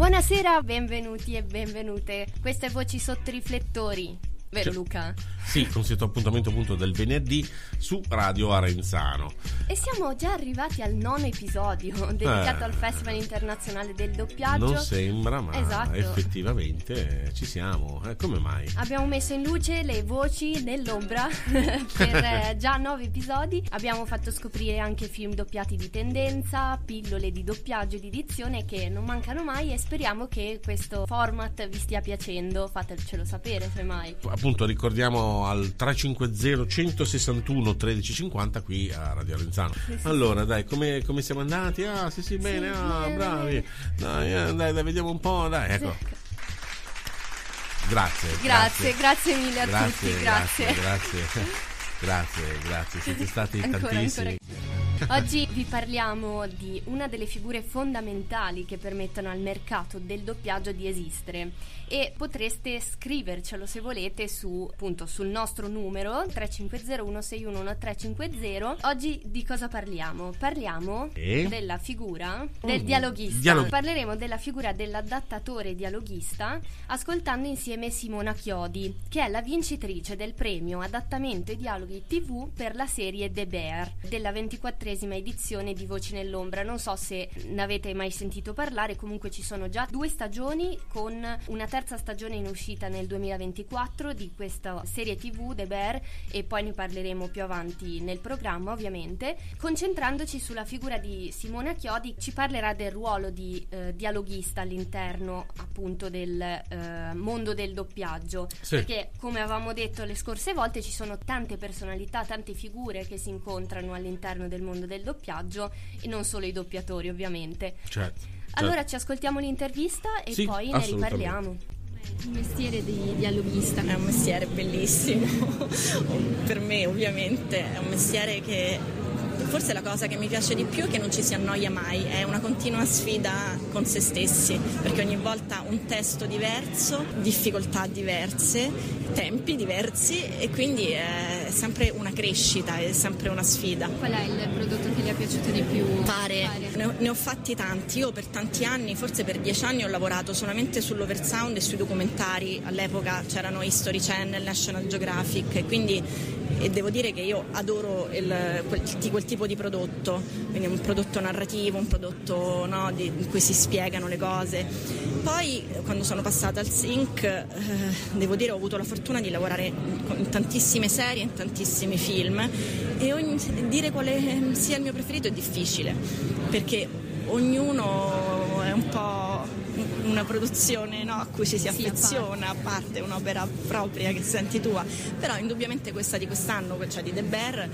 Buonasera, benvenuti e benvenute. Queste voci sotto i riflettori, vero, cioè, Luca? Sì, con questo appuntamento appunto del venerdì su Radio Arenzano. E siamo già arrivati al 9 episodio dedicato al Festival Internazionale del Doppiaggio. Non sembra, ma esatto, effettivamente ci siamo. Come mai? Abbiamo messo in luce le voci nell'ombra per già 9 episodi. Abbiamo fatto scoprire anche film doppiati di tendenza, pillole di doppiaggio e di dizione che non mancano mai, e speriamo che questo format vi stia piacendo. Fatecelo sapere semmai. Appunto, ricordiamo al 350 161 1350 qui a Radio Arenzano. Allora, dai, come siamo andati? Ah, sì, bene, bravi. Dai, vediamo un po', dai, ecco. Grazie mille a tutti, grazie. Siete stati tantissimi. Oggi vi parliamo di una delle figure fondamentali che permettono al mercato del doppiaggio di esistere, e potreste scrivercelo se volete su, appunto, sul nostro numero 3501611350. Oggi di cosa parliamo? Parliamo della figura del dialoghista. Parleremo della figura dell'adattatore dialoghista, ascoltando insieme Simona Chiodi, che è la vincitrice del premio Adattamento e Dialoghi TV per la serie The Bear della 24esima edizione di Voci nell'Ombra. Non so se ne avete mai sentito parlare, comunque ci sono già 2 stagioni, con una terza stagione in uscita nel 2024 di questa serie TV The Bear, e poi ne parleremo più avanti nel programma, ovviamente. Concentrandoci sulla figura di Simona Chiodi, ci parlerà del ruolo di dialoghista all'interno appunto del mondo del doppiaggio, sì, perché, come avevamo detto le scorse volte, ci sono tante personalità, tante figure che si incontrano all'interno del mondo del doppiaggio, e non solo i doppiatori, ovviamente. Certo. Allora ci ascoltiamo l'intervista e poi ne riparliamo. Il mestiere di dialoghista è un mestiere bellissimo per me, ovviamente è un mestiere che forse è la cosa che mi piace di più, che non ci si annoia mai, è una continua sfida con se stessi, perché ogni volta un testo diverso, difficoltà diverse, tempi diversi, e quindi è sempre una crescita, è sempre una sfida. Qual è il prodotto che le è piaciuto di più fare? Ne ho fatti tanti, io per tanti anni, forse per 10 anni, ho lavorato solamente sull'oversound e sui documentari. All'epoca c'erano History Channel, National Geographic, e quindi devo dire che io adoro quel tipo di prodotto, quindi un prodotto narrativo, un prodotto in cui si spiegano le cose. Poi quando sono passata al sync, devo dire ho avuto la fortuna di lavorare in tantissime serie, in tantissimi film, e dire quale sia il mio preferito è difficile, perché ognuno è un po' una produzione a cui ci si affeziona, a parte un'opera propria che senti tua. Però indubbiamente questa di quest'anno, cioè di The Bear,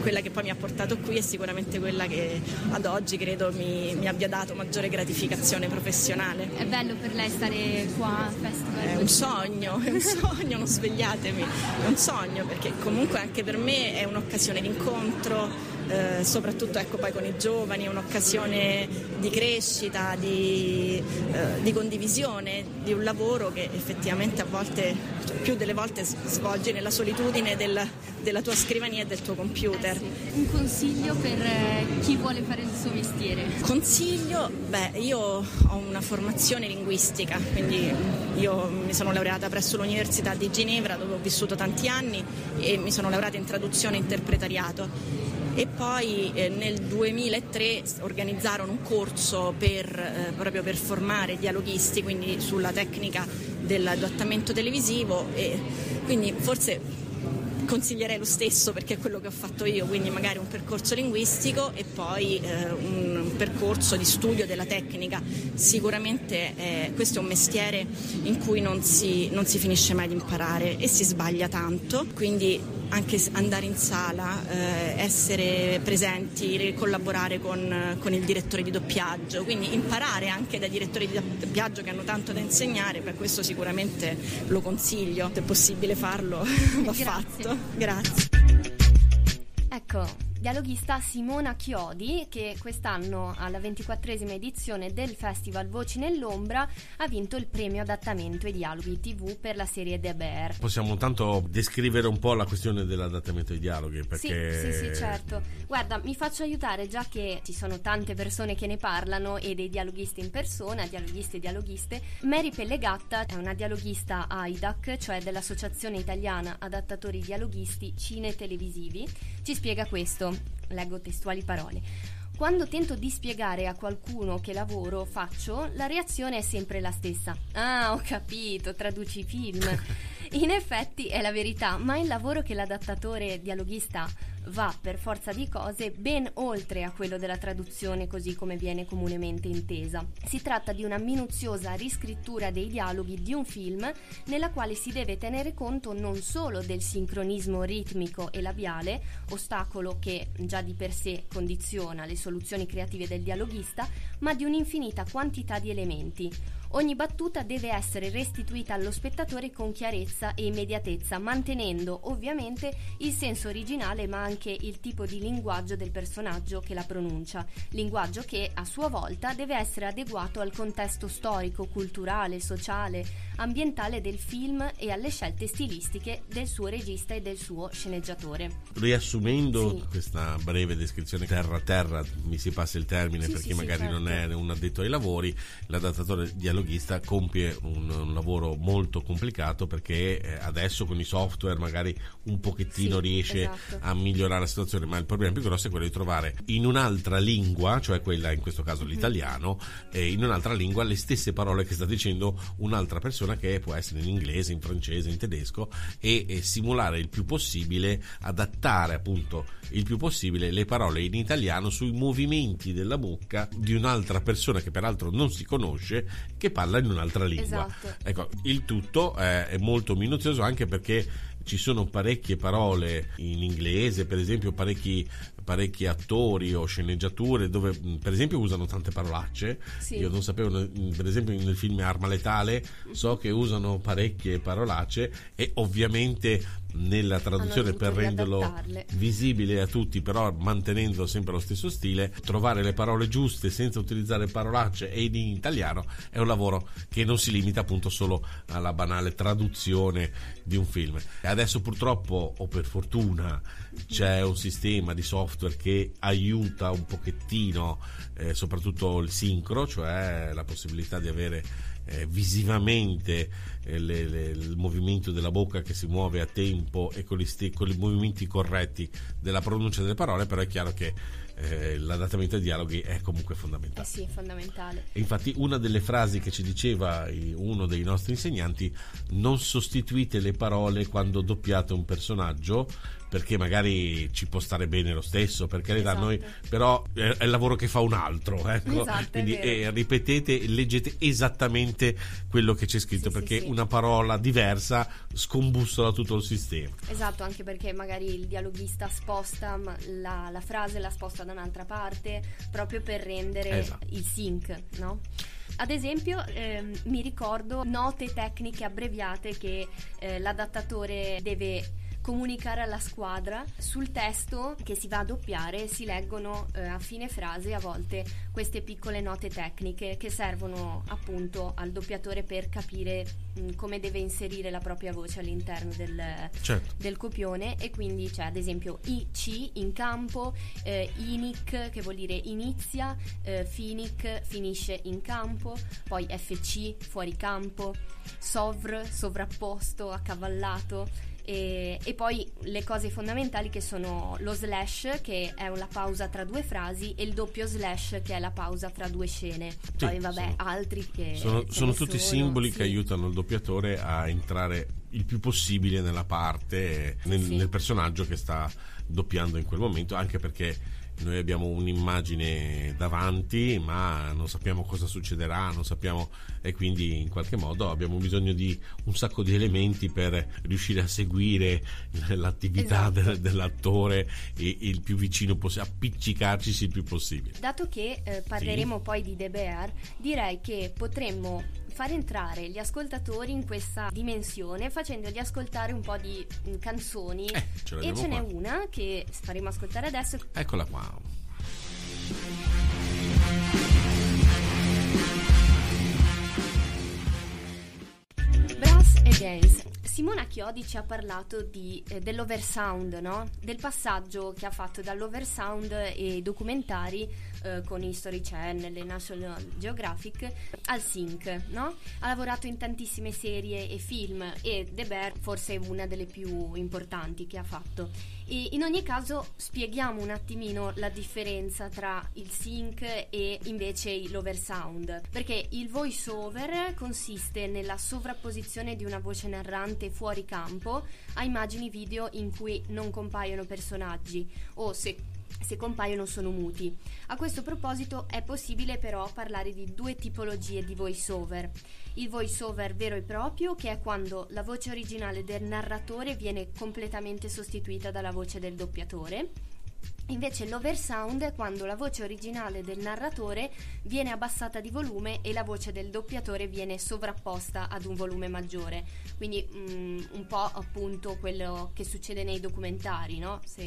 quella che poi mi ha portato qui, è sicuramente quella che ad oggi credo mi abbia dato maggiore gratificazione professionale. È bello per lei stare qua al festival? È un sogno, non svegliatemi, è un sogno, perché comunque anche per me è un'occasione di incontro, soprattutto poi con i giovani, è un'occasione di crescita, di condivisione di un lavoro che effettivamente a volte, cioè più delle volte, svolgi nella solitudine della tua scrivania e del tuo computer. Sì. Un consiglio per chi vuole fare il suo mestiere? Consiglio? Io ho una formazione linguistica, quindi io mi sono laureata presso l'Università di Ginevra, dove ho vissuto tanti anni, e mi sono laureata in traduzione e interpretariato. E poi nel 2003 organizzarono un corso proprio per formare dialoghisti, quindi sulla tecnica dell'adattamento televisivo, e quindi forse consiglierei lo stesso, perché è quello che ho fatto io, quindi magari un percorso linguistico e poi un percorso di studio della tecnica. Sicuramente questo è un mestiere in cui non si finisce mai di imparare e si sbaglia tanto, quindi anche andare in sala, essere presenti, collaborare con il direttore di doppiaggio, quindi imparare anche dai direttori di doppiaggio che hanno tanto da insegnare. Questo sicuramente lo consiglio, se è possibile farlo va fatto. Grazie. Ecco, dialoghista Simona Chiodi, che quest'anno alla 24ª edizione del Festival Voci nell'Ombra ha vinto il premio adattamento e dialoghi TV per la serie The Bear. Possiamo tanto descrivere un po' la questione dell'adattamento ai dialoghi, perché... Sì, certo. Guarda, mi faccio aiutare, già che ci sono tante persone che ne parlano e dei dialoghisti in persona, dialoghisti e dialoghiste. Mary Pellegatta è una dialoghista AIDAC, cioè dell'Associazione Italiana Adattatori Dialoghisti Cine Televisivi. Ci spiega questo, leggo testuali parole: quando tento di spiegare a qualcuno che lavoro faccio, la reazione è sempre la stessa. Ah, ho capito, traduci i film. In effetti è la verità, ma il lavoro che l'adattatore dialoghista va per forza di cose ben oltre a quello della traduzione così come viene comunemente intesa. Si tratta di una minuziosa riscrittura dei dialoghi di un film, nella quale si deve tenere conto non solo del sincronismo ritmico e labiale, ostacolo che già di per sé condiziona le soluzioni creative del dialoghista, ma di un'infinita quantità di elementi. Ogni battuta deve essere restituita allo spettatore con chiarezza e immediatezza, mantenendo ovviamente il senso originale ma anche il tipo di linguaggio del personaggio che la pronuncia, linguaggio che a sua volta deve essere adeguato al contesto storico, culturale, sociale, ambientale del film e alle scelte stilistiche del suo regista e del suo sceneggiatore. Riassumendo questa breve descrizione terra, mi si passa il termine per chi magari certo non è un addetto ai lavori, l'adattatore dialogico compie un lavoro molto complicato, perché adesso con i software magari un pochettino riesce a migliorare la situazione, ma il problema più grosso è quello di trovare in un'altra lingua, cioè quella in questo caso l'italiano, e in un'altra lingua le stesse parole che sta dicendo un'altra persona, che può essere in inglese, in francese, in tedesco, e simulare il più possibile, adattare appunto il più possibile le parole in italiano sui movimenti della bocca di un'altra persona che peraltro non si conosce, che parla in un'altra lingua. Esatto. Ecco, il tutto è molto minuzioso, anche perché ci sono parecchie parole in inglese, per esempio parecchi attori o sceneggiature dove per esempio usano tante parolacce. Io non sapevo, per esempio nel film Arma Letale so che usano parecchie parolacce, e ovviamente nella traduzione, per renderlo visibile a tutti però mantenendo sempre lo stesso stile, trovare le parole giuste senza utilizzare parolacce e in italiano è un lavoro che non si limita appunto solo alla banale traduzione di un film. Adesso purtroppo, o per fortuna, c'è un sistema di software che aiuta un pochettino, soprattutto il sincro, cioè la possibilità di avere visivamente il movimento della bocca che si muove a tempo e con i movimenti corretti della pronuncia delle parole. Però è chiaro che l'adattamento ai dialoghi è comunque fondamentale. Sì, è fondamentale. E infatti una delle frasi che ci diceva uno dei nostri insegnanti: non sostituite le parole quando doppiate un personaggio, perché magari ci può stare bene lo stesso, per carità, noi però è il lavoro che fa un altro, ecco. Quindi ripetete, leggete esattamente quello che c'è scritto, perché una parola diversa scombussola tutto il sistema. Esatto, anche perché magari il dialoghista sposta la frase, la sposta da un'altra parte proprio per rendere il sync, no? Ad esempio mi ricordo note tecniche abbreviate che l'adattatore deve comunicare alla squadra. Sul testo che si va a doppiare si leggono a fine frase a volte queste piccole note tecniche che servono appunto al doppiatore per capire come deve inserire la propria voce all'interno del copione. E quindi c'è ad esempio IC in campo, INIC che vuol dire inizia, FINIC finisce in campo, poi FC fuori campo, SOVR sovrapposto, accavallato. E poi le cose fondamentali che sono lo slash, che è la pausa tra due frasi, e il doppio slash, che è la pausa fra due scene. Poi altri che sono tutti simboli che aiutano il doppiatore a entrare il più possibile nella parte, nel personaggio che sta doppiando in quel momento, anche perché noi abbiamo un'immagine davanti ma non sappiamo cosa succederà, e quindi in qualche modo abbiamo bisogno di un sacco di elementi per riuscire a seguire l'attività dell'attore e il più vicino possibile, appiccicarci il più possibile. Dato che parleremo poi di The Bear, direi che potremmo far entrare gli ascoltatori in questa dimensione facendogli ascoltare un po' di canzoni, e ce n'è una che faremo ascoltare adesso. Eccola qua. Brass Against. Simona Chiodi ci ha parlato dell'oversound, no? Del passaggio che ha fatto dall'oversound e documentari con History Channel e National Geographic al sync, no? Ha lavorato in tantissime serie e film, e The Bear forse è una delle più importanti che ha fatto. E in ogni caso spieghiamo un attimino la differenza tra il sync e invece l'oversound, perché il voice over consiste nella sovrapposizione di una voce narrante fuori campo a immagini video in cui non compaiono personaggi, o se compaiono sono muti. A questo proposito è possibile però parlare di due tipologie di voice over: il voice over vero e proprio, che è quando la voce originale del narratore viene completamente sostituita dalla voce del doppiatore. Invece l'oversound è quando la voce originale del narratore viene abbassata di volume e la voce del doppiatore viene sovrapposta ad un volume maggiore, quindi un po' appunto quello che succede nei documentari, no? Sì.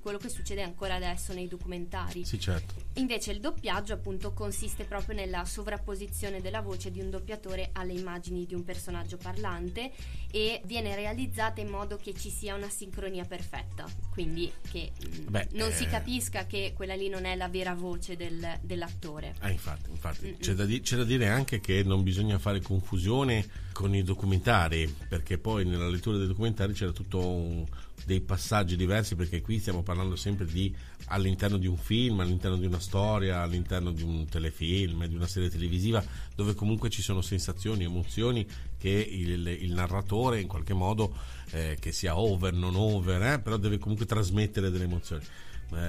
Quello che succede ancora adesso nei documentari. Sì, certo. Invece il doppiaggio appunto consiste proprio nella sovrapposizione della voce di un doppiatore alle immagini di un personaggio parlante, e viene realizzata in modo che ci sia una sincronia perfetta, quindi che non si capisca che quella lì non è la vera voce dell'attore. Infatti. C'è da dire anche che non bisogna fare confusione con i documentari, perché poi nella lettura dei documentari c'era tutto dei passaggi diversi, perché qui stiamo parlando sempre di all'interno di un film, all'interno di una storia, all'interno di un telefilm, di una serie televisiva, dove comunque ci sono sensazioni, emozioni che il narratore in qualche modo, che sia over, non over, però deve comunque trasmettere delle emozioni.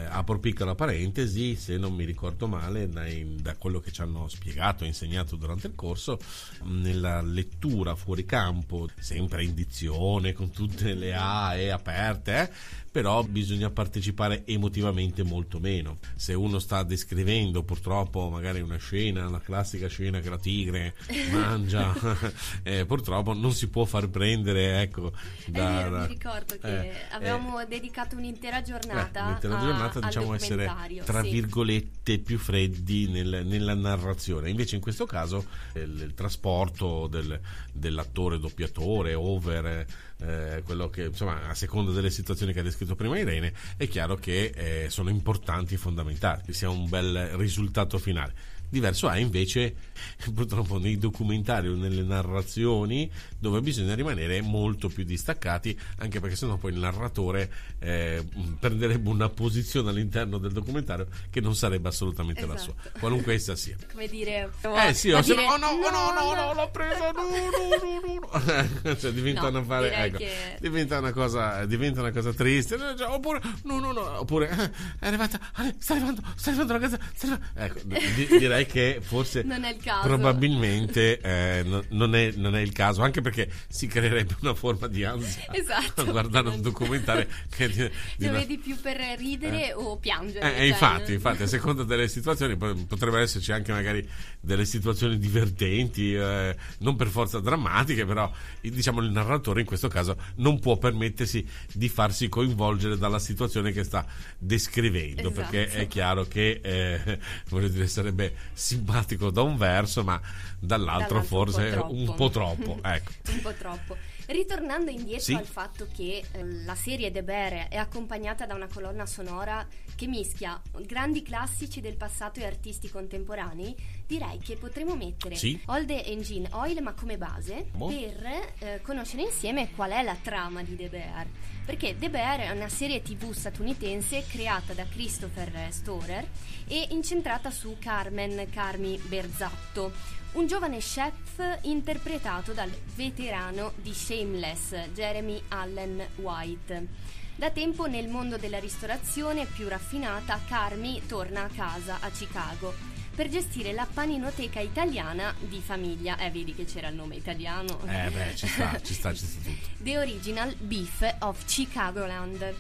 Apro piccola parentesi: se non mi ricordo male, da quello che ci hanno spiegato e insegnato durante il corso, nella lettura fuori campo, sempre in dizione con tutte le A e aperte, però bisogna partecipare emotivamente molto meno. Se uno sta descrivendo purtroppo magari una scena, la classica scena che la tigre mangia, purtroppo non si può far prendere, ecco. Mi ricordo che avevamo dedicato un'intera giornata diciamo, essere tra virgolette più freddi nella narrazione. Invece in questo caso il trasporto dell'attore, doppiatore, over, quello che, insomma, a seconda delle situazioni che ha descritto prima Irene, è chiaro che sono importanti e fondamentali, che sia un bel risultato finale. Diverso è invece purtroppo nei documentari o nelle narrazioni, dove bisogna rimanere molto più distaccati, anche perché sennò poi il narratore prenderebbe una posizione all'interno del documentario che non sarebbe assolutamente la sua, qualunque essa sia. Come dire, l'ho presa, no. Cioè diventa una cosa triste, oppure no, oppure è arrivata, sta arrivando ragazza, ecco, direi che forse non è il caso. Probabilmente non è il caso, anche perché si creerebbe una forma di ansia a guardare un documentario che lo vedi più per ridere o piangere, infatti a seconda delle situazioni potrebbero esserci anche magari delle situazioni divertenti, non per forza drammatiche, però diciamo il narratore in questo caso non può permettersi di farsi coinvolgere dalla situazione che sta descrivendo, perché è chiaro che voglio dire, sarebbe simpatico da un verso, ma dall'altro forse un po' troppo. Ecco. Un po' troppo. Ritornando indietro al fatto che la serie The Bear è accompagnata da una colonna sonora che mischia grandi classici del passato e artisti contemporanei, direi che potremmo mettere All the Engine Oil ma come base per conoscere insieme qual è la trama di The Bear, perché The Bear è una serie TV statunitense creata da Christopher Storer e incentrata su Carmi Berzatto, un giovane chef interpretato dal veterano di Shameless, Jeremy Allen White. Da tempo nel mondo della ristorazione più raffinata, Carmi torna a casa a Chicago per gestire la paninoteca italiana di famiglia. Vedi che c'era il nome italiano. Ci sta tutto. The Original Beef of Chicagoland.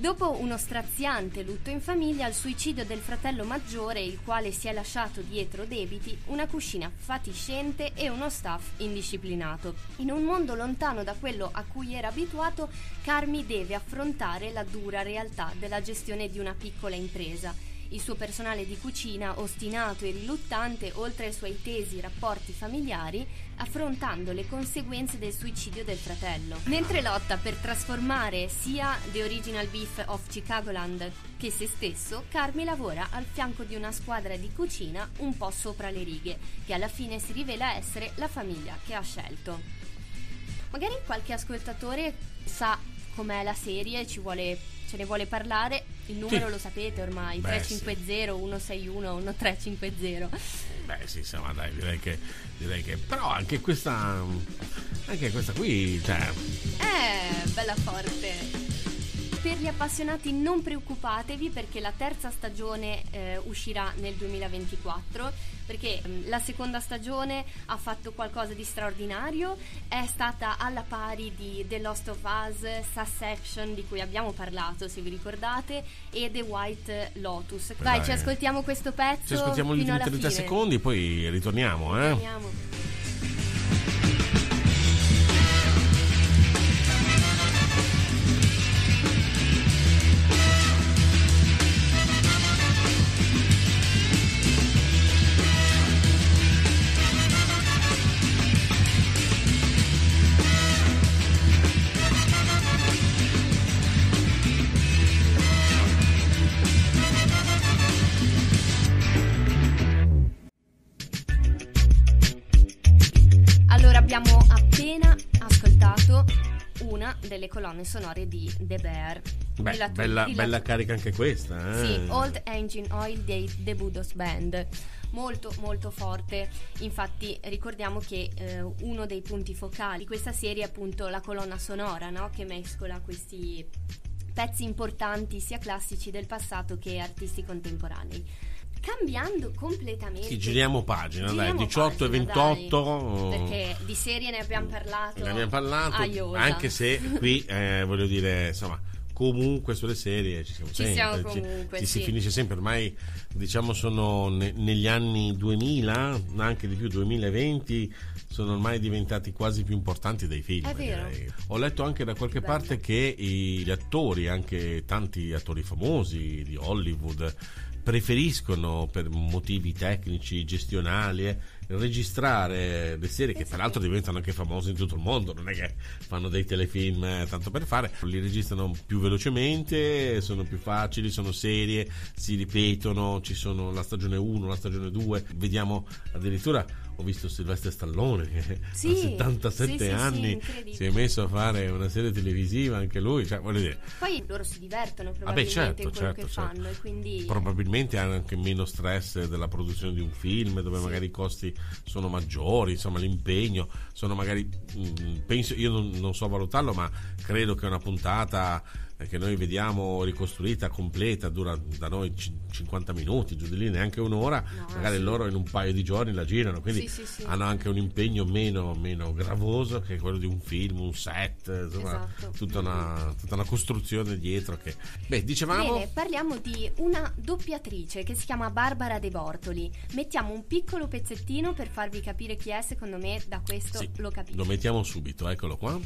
Dopo uno straziante lutto in famiglia, al suicidio del fratello maggiore, il quale si è lasciato dietro debiti, una cucina fatiscente e uno staff indisciplinato. In un mondo lontano da quello a cui era abituato, Carmi deve affrontare la dura realtà della gestione di una piccola impresa. Il suo personale di cucina, ostinato e riluttante, oltre ai suoi tesi rapporti familiari, affrontando le conseguenze del suicidio del fratello. Mentre lotta per trasformare sia The Original Beef of Chicagoland che se stesso, Carmi lavora al fianco di una squadra di cucina un po' sopra le righe, che alla fine si rivela essere la famiglia che ha scelto. Magari qualche ascoltatore sa com'è la serie, ce ne vuole parlare, il numero sì. Lo sapete ormai, 350 161 1350. Beh sì, insomma dai, direi che però anche questa qui, cioè bella forte. Per gli appassionati non preoccupatevi, perché la terza stagione uscirà nel 2024, perché la seconda stagione ha fatto qualcosa di straordinario, è stata alla pari di The Last of Us, Succession, di cui abbiamo parlato se vi ricordate, e The White Lotus. Dai, ci ascoltiamo questo pezzo, ci ascoltiamo gli ultimi 30 secondi, poi ritorniamo. Delle colonne sonore di The Bear. Beh, bella carica anche questa, eh? Sì, Old Engine Oil dei The Budos Band, molto molto forte. Infatti ricordiamo che uno dei punti focali di questa serie è appunto la colonna sonora, no? Che mescola questi pezzi importanti sia classici del passato che artisti contemporanei. Cambiando completamente, sì, giriamo pagina, giriamo dai, 18 e 28, dai, perché di serie ne abbiamo parlato aiosa. Anche se qui voglio dire, insomma, comunque sulle serie ci siamo sempre, si finisce sempre ormai, diciamo sono negli anni 2000, anche di più, 2020 sono ormai diventati quasi più importanti dei film. È vero. Ho letto anche da qualche parte che gli attori, anche tanti attori famosi di Hollywood, preferiscono per motivi tecnici, gestionali, registrare le serie, che peraltro diventano anche famose in tutto il mondo, non è che fanno dei telefilm tanto per fare, li registrano più velocemente, sono più facili, sono serie, si ripetono, ci sono la stagione 1, la stagione 2, vediamo addirittura, ho visto Sylvester Stallone che sì, a 77 anni si è messo a fare una serie televisiva anche lui, cioè, voglio dire. Poi loro si divertono probabilmente in quello che fanno, e quindi probabilmente hanno anche meno stress della produzione di un film dove magari i costi sono maggiori, insomma l'impegno sono magari, penso, io non so valutarlo, ma credo che una puntata che noi vediamo ricostruita completa dura da noi 50 minuti, giù di lì neanche un'ora, no, magari loro in un paio di giorni la girano, quindi hanno anche un impegno meno gravoso che quello di un film, un set, insomma, esatto. tutta una costruzione dietro che... Beh, dicevamo... Bene, parliamo di una doppiatrice che si chiama Barbara De Bortoli. Mettiamo un piccolo pezzettino per farvi capire chi è, secondo me da questo sì, lo capite. Lo mettiamo subito, eccolo qua.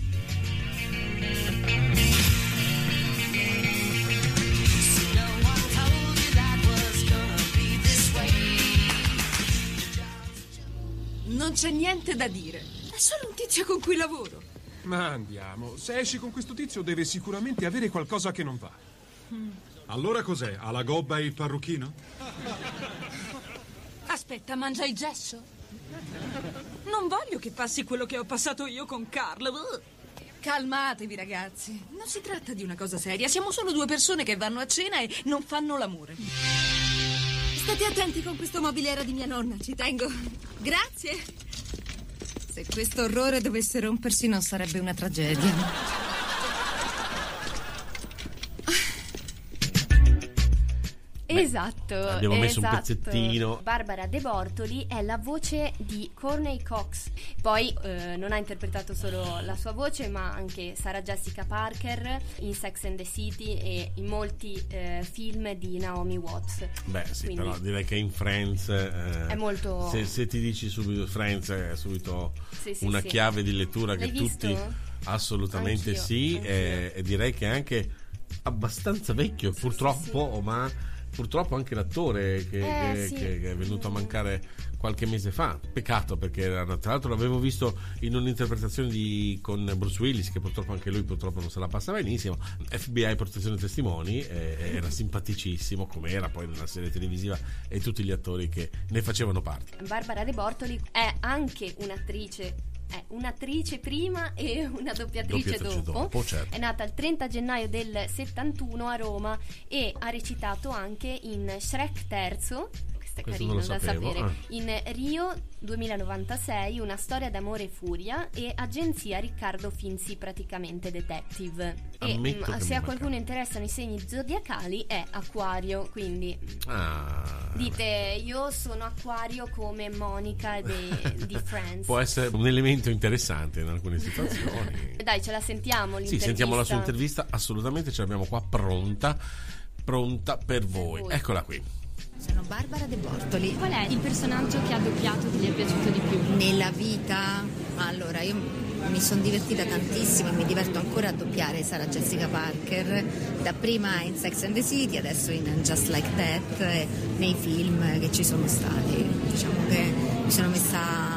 Non c'è niente da dire, è solo un tizio con cui lavoro. Ma andiamo, se esci con questo tizio deve sicuramente avere qualcosa che non va. Allora cos'è? Ha la gobba e il parrucchino? Aspetta, mangia il gesso? Non voglio che passi quello che ho passato io con Carlo. Calmatevi ragazzi, non si tratta di una cosa seria, siamo solo due persone che vanno a cena e non fanno l'amore. State attenti con questo mobiliero di mia nonna, ci tengo. Grazie. Se questo orrore dovesse rompersi non sarebbe una tragedia. E Esatto. Abbiamo messo un pezzettino. Barbara De Bortoli è la voce di Courteney Cox. Poi non ha interpretato solo la sua voce, ma anche Sarah Jessica Parker in Sex and the City e in molti film di Naomi Watts. Beh sì. Quindi, però direi che in Friends è molto... se ti dici subito Friends è subito una chiave di lettura. L'hai che visto? Tutti... Assolutamente. Anch'io, sì, anch'io. E direi che è anche abbastanza vecchio, purtroppo, ma purtroppo anche l'attore che è venuto a mancare qualche mese fa. Peccato, perché tra l'altro l'avevo visto in un'interpretazione con Bruce Willis, che purtroppo non se la passa benissimo. FBI Protezione Testimoni, era simpaticissimo, come era poi nella serie televisiva e tutti gli attori che ne facevano parte. Barbara De Bortoli è anche un'attrice. È un'attrice prima e una doppiatrice dopo, certo. È nata il 30 gennaio del 71 a Roma e ha recitato anche in Shrek Terzo, questo è carino da sapere, in Rio 2096, Una storia d'amore e furia, e Agenzia Riccardo Finzi, praticamente detective. Ammetto e se a qualcuno interessano i segni zodiacali è Acquario, quindi dite io sono Acquario come Monica di Friends. Può essere un elemento interessante in alcune situazioni. Dai, ce la sentiamo l'intervista? Sì, sentiamo la sua intervista, assolutamente, ce l'abbiamo qua pronta per voi. Eccola qui. Sono Barbara De Bortoli. Qual è il personaggio che ha doppiato che gli è piaciuto di più? Nella vita? Allora, io mi sono divertita tantissimo e mi diverto ancora a doppiare Sarah Jessica Parker, dapprima in Sex and the City, adesso in And Just Like That, nei film che ci sono stati. Diciamo che mi sono messa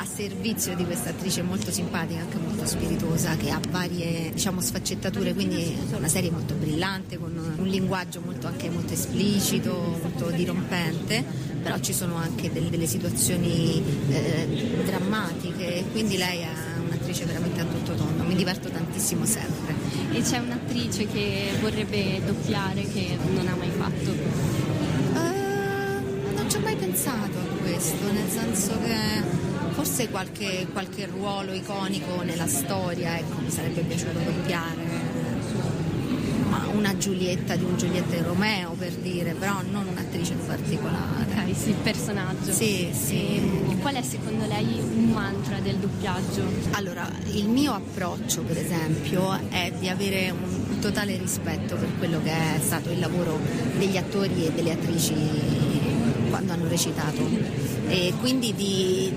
a servizio di questa attrice molto simpatica, anche molto spiritosa, che ha varie, diciamo, sfaccettature, quindi è una serie molto brillante, con un linguaggio molto esplicito, molto dirompente, però ci sono anche delle situazioni drammatiche, quindi lei è un'attrice veramente a tutto tondo, mi diverto tantissimo sempre. E c'è un'attrice che vorrebbe doppiare che non ha mai fatto? Non ci ho mai pensato a questo, nel senso che forse qualche ruolo iconico nella storia, ecco, mi sarebbe piaciuto doppiare una Giulietta di un Giulietta e Romeo, per dire, però non un'attrice in particolare. Ok, sì, il personaggio. Sì. Qual è secondo lei un mantra del doppiaggio? Allora, il mio approccio, per esempio, è di avere un totale rispetto per quello che è stato il lavoro degli attori e delle attrici quando hanno recitato, e quindi di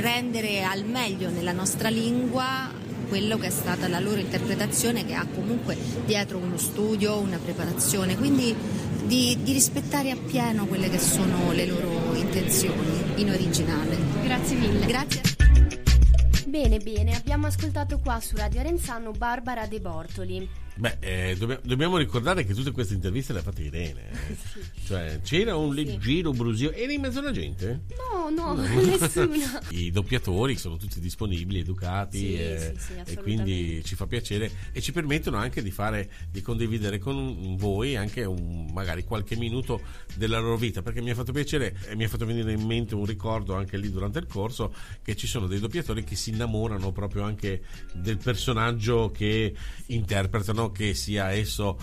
rendere al meglio nella nostra lingua quello che è stata la loro interpretazione, che ha comunque dietro uno studio, una preparazione, quindi di rispettare appieno quelle che sono le loro intenzioni in originale. Grazie mille. Grazie. Bene, abbiamo ascoltato qua su Radio Arenzano Barbara De Bortoli. Beh, dobbiamo ricordare che tutte queste interviste le ha fatte Irene. Sì. Cioè, c'era un leggero brusio. Era in mezzo alla gente? No, nessuna. I doppiatori sono tutti disponibili, educati, e quindi ci fa piacere e ci permettono anche di condividere con voi anche magari qualche minuto della loro vita, perché mi ha fatto piacere e mi ha fatto venire in mente un ricordo anche lì durante il corso, che ci sono dei doppiatori che si innamorano proprio anche del personaggio che interpretano, che sia esso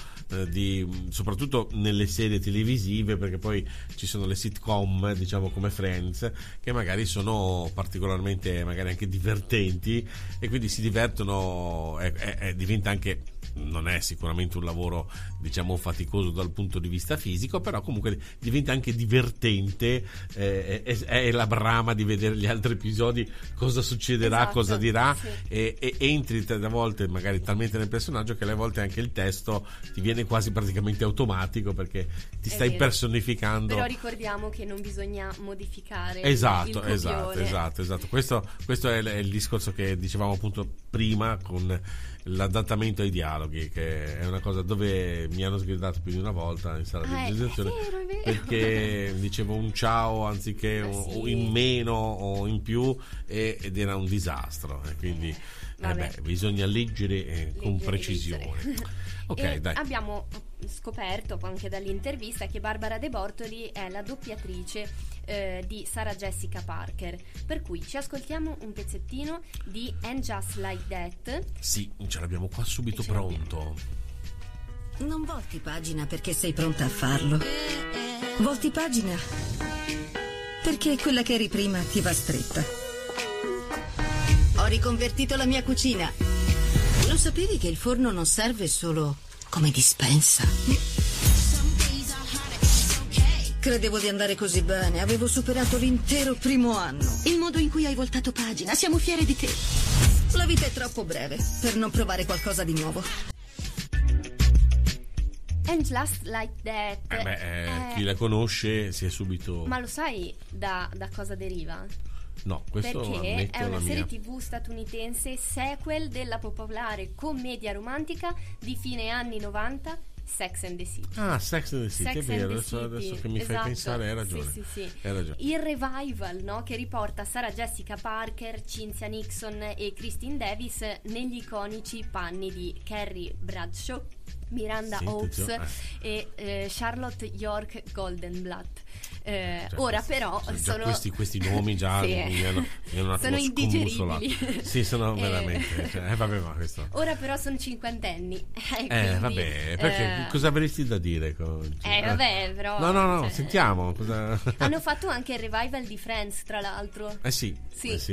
soprattutto nelle serie televisive, perché poi ci sono le sitcom, diciamo, come Friends, che magari sono particolarmente magari anche divertenti e quindi si divertono, diventa anche... non è sicuramente un lavoro, diciamo, faticoso dal punto di vista fisico, però comunque diventa anche divertente, è la brama di vedere gli altri episodi, cosa succederà, cosa dirà, e entri a volte magari talmente nel personaggio che alle volte anche il testo ti viene quasi praticamente automatico, perché ti stai personificando. Però ricordiamo che non bisogna modificare il copione. Questo è il discorso che dicevamo appunto prima con l'adattamento ai dialoghi, che è una cosa dove mi hanno sgridato più di una volta in sala di registrazione, perché dicevo un ciao anziché o in meno o in più, ed era un disastro, quindi bisogna leggere con precisione. Okay, dai. Abbiamo scoperto anche dall'intervista che Barbara De Bortoli è la doppiatrice di Sarah Jessica Parker, per cui ci ascoltiamo un pezzettino di And Just Like That. Sì, ce l'abbiamo qua subito pronto. Non volti pagina perché sei pronta a farlo. Volti pagina perché quella che eri prima ti va stretta. Ho riconvertito la mia cucina. Lo sapevi che il forno non serve solo come dispensa? Credevo di andare così bene, avevo superato l'intero primo anno. Il modo in cui hai voltato pagina, siamo fieri di te. La vita è troppo breve per non provare qualcosa di nuovo. And Just Like That. Chi la conosce si è subito... Ma lo sai da cosa deriva? No, questo perché è una serie TV statunitense, sequel della popolare commedia romantica di fine anni 90, Sex and the City. Ah, Sex and the City, Sex è vero, adesso che mi esatto. fai pensare, hai ragione. Sì, sì, sì. Hai ragione. Il revival, no, che riporta Sarah Jessica Parker, Cynthia Nixon e Christine Davis negli iconici panni di Carrie Bradshaw, Miranda Hopes e Charlotte York Goldenblatt. Ora però sono questi nomi già sì, sono indigeribili. Sì, sono veramente vabbè, ma questo. Ora però sono cinquantenni. Quindi, vabbè, perché cosa avresti da dire? Vabbè, però no, sentiamo cosa... Hanno fatto anche il revival di Friends, tra l'altro. Sì,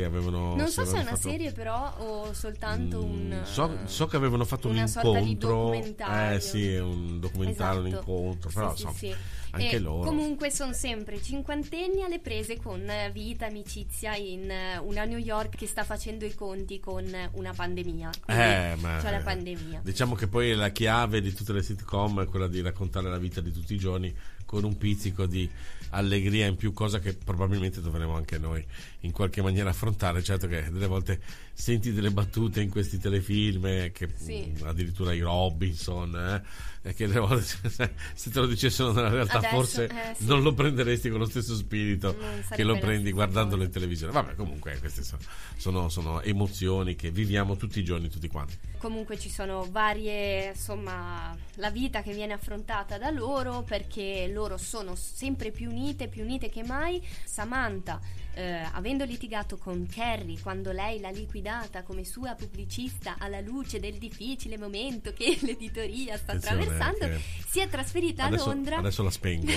avevano... Non so se è una serie però o soltanto un... So che avevano fatto un incontro, sorta di documentario. Sì, un documentario, esatto. Un incontro, però sì, sì, anche loro. Comunque sono sempre cinquantenni alle prese con vita, amicizia in una New York che sta facendo i conti con una pandemia. La pandemia. Diciamo che poi la chiave di tutte le sitcom è quella di raccontare la vita di tutti i giorni con un pizzico di allegria in più, cosa che probabilmente dovremo anche noi in qualche maniera affrontare. Certo che delle volte senti delle battute in questi telefilm che sì. Addirittura i Robinson che delle volte se te lo dicessero nella realtà adesso, forse sì. non lo prenderesti con lo stesso spirito che lo prendi guardandolo in televisione. Vabbè, comunque queste sono emozioni che viviamo tutti i giorni, tutti quanti. Comunque ci sono varie, insomma, la vita che viene affrontata da loro, perché loro sono sempre più unite che mai. Samantha, avendo litigato con Carrie quando lei l'ha liquidata come sua pubblicista alla luce del difficile momento che l'editoria sta attraversando, si è trasferita a Londra. Adesso la spengo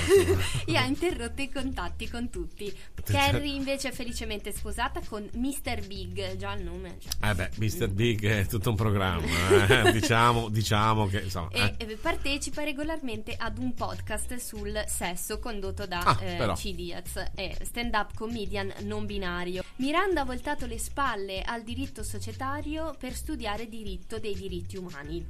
e ha interrotto i contatti con tutti. Carrie invece è felicemente sposata con Mr. Big, già il nome. Mr. Big è tutto un programma. diciamo che insomma, partecipa regolarmente ad un podcast sul sesso condotto da C. Diaz, stand-up comedian non binario. Miranda ha voltato le spalle al diritto societario per studiare diritto dei diritti umani.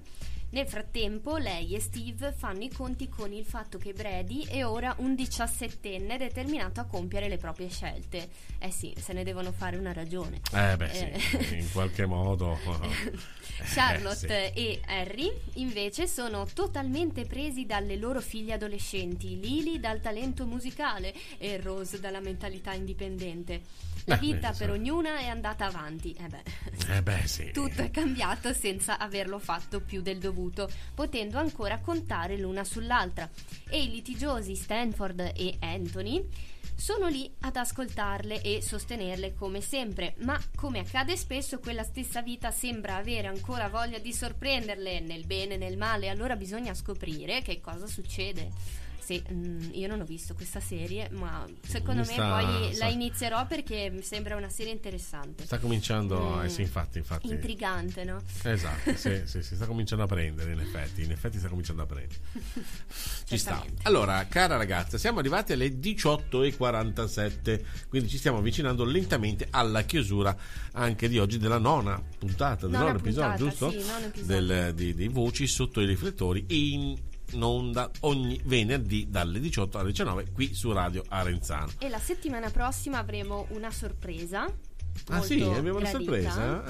Nel frattempo lei e Steve fanno i conti con il fatto che Brady è ora un 17enne determinato a compiere le proprie scelte. Sì, se ne devono fare una ragione. Sì, in qualche modo. Charlotte e Harry invece sono totalmente presi dalle loro figlie adolescenti, Lily dal talento musicale e Rose dalla mentalità indipendente. La vita per ognuna è andata avanti. Sì. Tutto è cambiato senza averlo fatto più del dovuto, potendo ancora contare l'una sull'altra. E i litigiosi Stanford e Anthony sono lì ad ascoltarle e sostenerle come sempre, ma come accade spesso quella stessa vita sembra avere ancora voglia di sorprenderle nel bene e nel male. Allora bisogna scoprire che cosa succede. Sì, io non ho visto questa serie, ma secondo me poi la inizierò perché mi sembra una serie interessante. Sta cominciando, infatti. Intrigante, no? Esatto, sì, sta cominciando a prendere, in effetti sta cominciando a prendere. Ci sta. Allora, cara ragazza, siamo arrivati alle 18:47, quindi ci stiamo avvicinando lentamente alla chiusura anche di oggi della nona puntata, giusto? Dei Voci sotto i riflettori, in onda ogni venerdì dalle 18 alle 19 qui su Radio Arenzano. E la settimana prossima avremo una sorpresa. Abbiamo una sorpresa?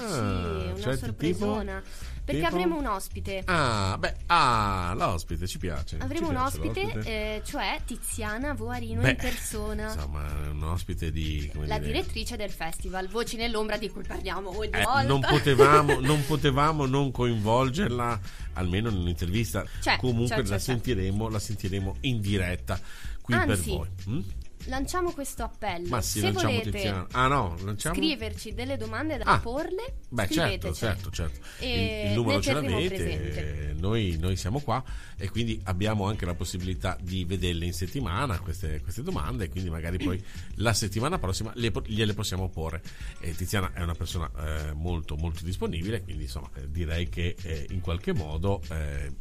Una sorpresona. Perché avremo un ospite. L'ospite ci piace. Avremo un ospite, cioè Tiziana Voarino in persona. Insomma, un ospite di... direttrice del festival Voci nell'Ombra, di cui parliamo ogni volta. Non potevamo non coinvolgerla, almeno nell'intervista. Comunque la sentiremo in diretta qui per voi. lanciamo questo appello. Ma sì, se volete scriverci delle domande da porle, beh, certo. Il numero ce l'avete, noi siamo qua e quindi abbiamo anche la possibilità di vederle in settimana queste domande, e quindi magari poi la settimana prossima gliele possiamo porre. Tiziana è una persona molto molto disponibile, quindi insomma direi che in qualche modo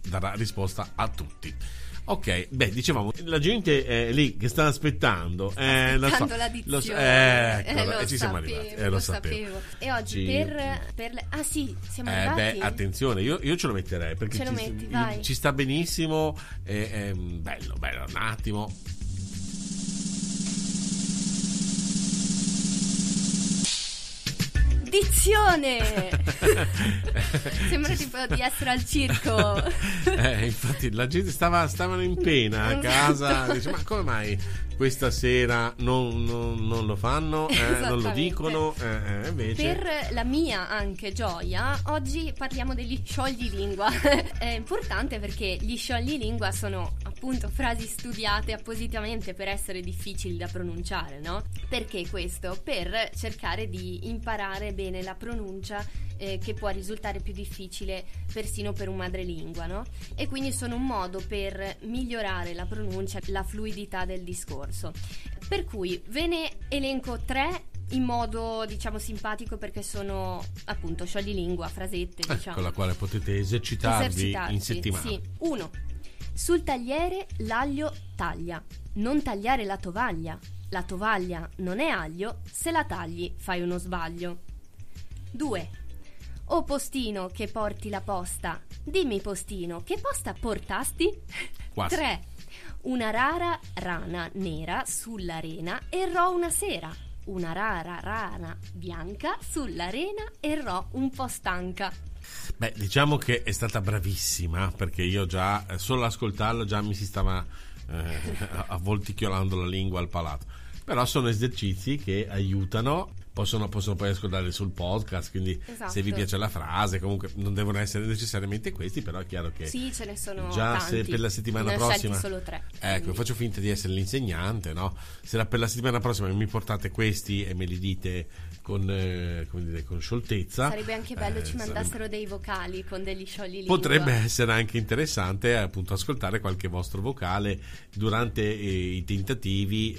darà risposta a tutti. Ok, beh, dicevamo, la gente è lì che sta aspettando, l'addizione, eccola, e ci siamo arrivati, lo sapevo. E oggi siamo arrivati. Beh, attenzione, io ce lo metterei, perché ci sta benissimo, bello, un attimo. Sembra tipo di essere al circo. Infatti la gente stavano in pena a casa, dice, ma come mai questa sera non lo fanno, non lo dicono, invece. Per la mia anche gioia, oggi parliamo degli scioglilingua. È importante perché gli scioglilingua sono appunto frasi studiate appositamente per essere difficili da pronunciare, no? Perché questo? Per cercare di imparare bene la pronuncia, che può risultare più difficile persino per un madrelingua, no? E quindi sono un modo per migliorare la pronuncia, la fluidità del discorso. Per cui ve ne elenco tre in modo, diciamo, simpatico, perché sono appunto scioglilingua, frasette, diciamo, con la quale potete esercitarvi in settimana. Sì. 1. Sul tagliere l'aglio taglia. Non tagliare la tovaglia. La tovaglia non è aglio, se la tagli fai uno sbaglio. 2. O postino che porti la posta, dimmi postino che posta portasti? Quasi. 3. Una rara rana nera sull'arena errò una sera. Una rara rana bianca sull'arena errò un po' stanca. Beh, diciamo che è stata bravissima, perché io già, solo ascoltarlo già mi si stava avvolticchiolando la lingua al palato. Però sono esercizi che aiutano, possono poi ascoltare sul podcast, quindi esatto. Se vi piace la frase, comunque non devono essere necessariamente questi, però è chiaro che sì, ce ne sono già tanti. Se per la settimana prossima solo tre, ecco, faccio finta di essere l'insegnante, no? Se per la settimana prossima mi portate questi e me li dite con scioltezza, sarebbe anche bello ci mandassero dei vocali con degli scioglilingua. Potrebbe essere anche interessante appunto ascoltare qualche vostro vocale durante i tentativi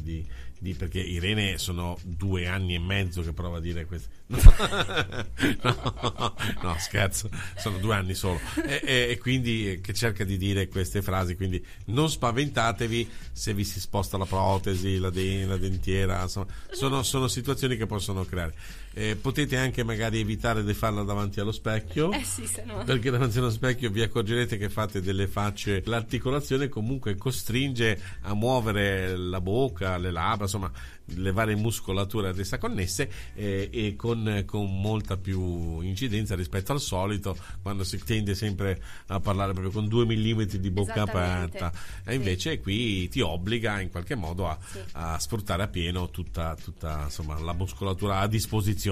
di perché Irene sono 2 anni e mezzo che prova a dire questo. No, scherzo, sono 2 anni solo, e quindi che cerca di dire queste frasi, quindi non spaventatevi se vi si sposta la protesi, la dentiera, insomma, sono situazioni che possono creare. Potete anche magari evitare di farla davanti allo specchio, perché davanti allo specchio vi accorgerete che fate delle facce, l'articolazione comunque costringe a muovere la bocca, le labbra, insomma le varie muscolature ad essa connesse, e con molta più incidenza rispetto al solito, quando si tende sempre a parlare proprio con 2 millimetri di bocca aperta, e invece qui ti obbliga in qualche modo a sfruttare a pieno tutta insomma la muscolatura a disposizione.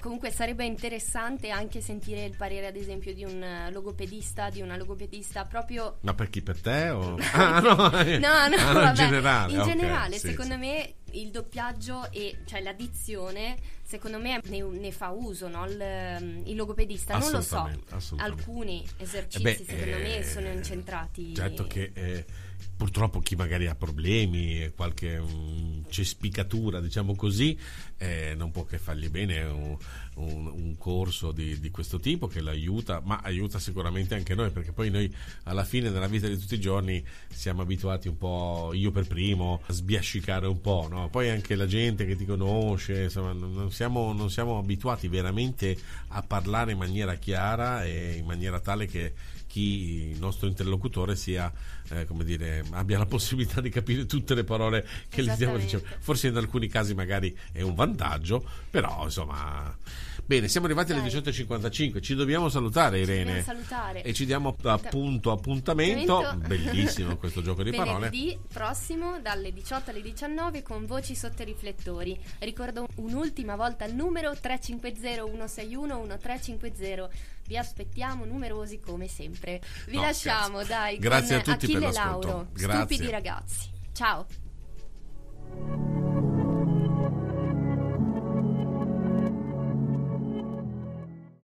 Comunque sarebbe interessante anche sentire il parere, ad esempio, di un logopedista, di una logopedista proprio. Ma per chi, per te? O... No, vabbè. In generale, secondo me il doppiaggio e cioè la dizione, secondo me ne fa uso, no? Il logopedista, non lo so, alcuni esercizi secondo me sono incentrati. Certo che purtroppo chi magari ha problemi, qualche cespicatura, diciamo così, non può che fargli bene un corso di questo tipo che l'aiuta, ma aiuta sicuramente anche noi, perché poi noi alla fine della vita di tutti i giorni siamo abituati un po', io per primo, a sbiascicare un po', no? Poi anche la gente che ti conosce, insomma, non siamo abituati veramente a parlare in maniera chiara e in maniera tale che chi il nostro interlocutore sia, come dire, abbia la possibilità di capire tutte le parole che gli stiamo dicendo. Forse in alcuni casi magari è un vantaggio, però insomma. Bene, siamo arrivati alle 18.55, ci dobbiamo salutare, Irene. Ci dobbiamo salutare. E ci diamo appuntamento. Bellissimo questo gioco di parole. Venerdì prossimo dalle 18 alle 19 con Voci sotto i riflettori. Ricordo un'ultima volta il numero 350 161 1350. Vi aspettiamo numerosi come sempre. Vi lasciamo, grazie a tutti per l'ascolto. Stupidi ragazzi. Ciao.